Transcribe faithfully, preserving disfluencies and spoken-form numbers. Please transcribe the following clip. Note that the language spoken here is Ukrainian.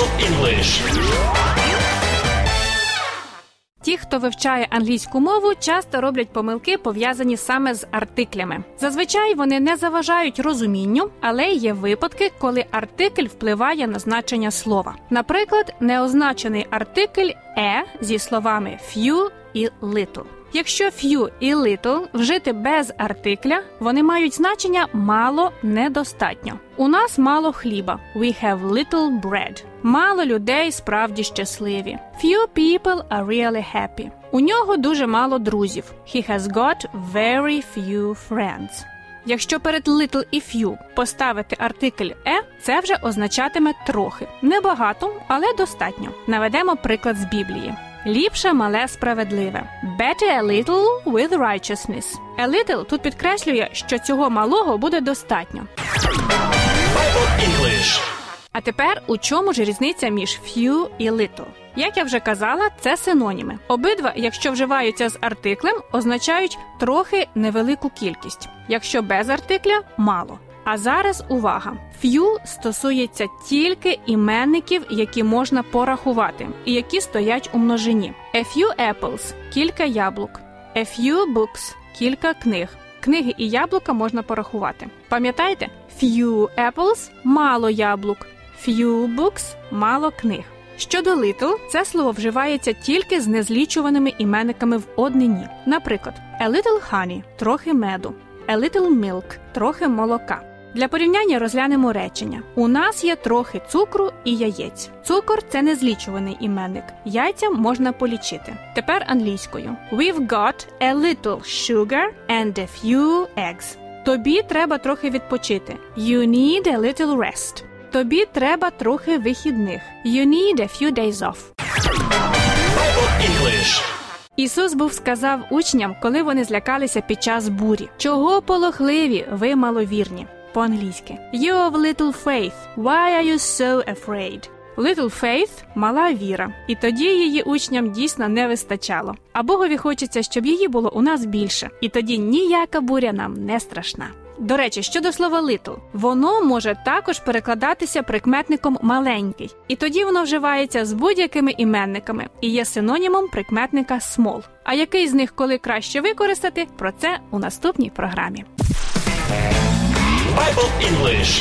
Simple English. Ті, хто вивчає англійську мову, часто роблять помилки, пов'язані саме з артиклями. Зазвичай вони не заважають розумінню, але є випадки, коли артикль впливає на значення слова. Наприклад, неозначений артикль «е» зі словами «few» і «little». Якщо few і little вжити без артикля, вони мають значення «мало», «недостатньо». У нас мало хліба. We have little bread. Мало людей справді щасливі. Few people are really happy. У нього дуже мало друзів. He has got very few friends. Якщо перед little і few поставити артикль «е», це вже означатиме трохи. Небагато, але достатньо. Наведемо приклад з Біблії. Ліпше мале справедливе. Better a little with righteousness. A little тут підкреслює, що цього малого буде достатньо. А тепер, у чому ж різниця між few і little? Як я вже казала, це синоніми. Обидва, якщо вживаються з артиклем, означають трохи невелику кількість. Якщо без артикля – мало. А зараз увага! Few стосується тільки іменників, які можна порахувати і які стоять у множині. A few apples – кілька яблук. A few books – кілька книг. Книги і яблука можна порахувати. Пам'ятаєте? Few apples – мало яблук. Few books – мало книг. Щодо little, це слово вживається тільки з незлічуваними іменниками в однині. Наприклад, a little honey – трохи меду. A little milk – трохи молока. Для порівняння розглянемо речення. У нас є трохи цукру і яєць. Цукор – це незлічуваний іменник. Яйця можна полічити. Тепер англійською. We've got a little sugar and a few eggs. Тобі треба трохи відпочити. You need a little rest. Тобі треба трохи вихідних. You need a few days off. Ісус був сказав учням, коли вони злякалися під час бурі. Чого полохливі, ви маловірні? По-англійськи. You of little faith, why are you so afraid? Little faith – мала віра. І тоді її учням дійсно не вистачало. А Богові хочеться, щоб її було у нас більше. І тоді ніяка буря нам не страшна. До речі, щодо слова little, воно може також перекладатися прикметником «маленький». І тоді воно вживається з будь-якими іменниками і є синонімом прикметника «small». А який з них коли краще використати – про це у наступній програмі. Bible English.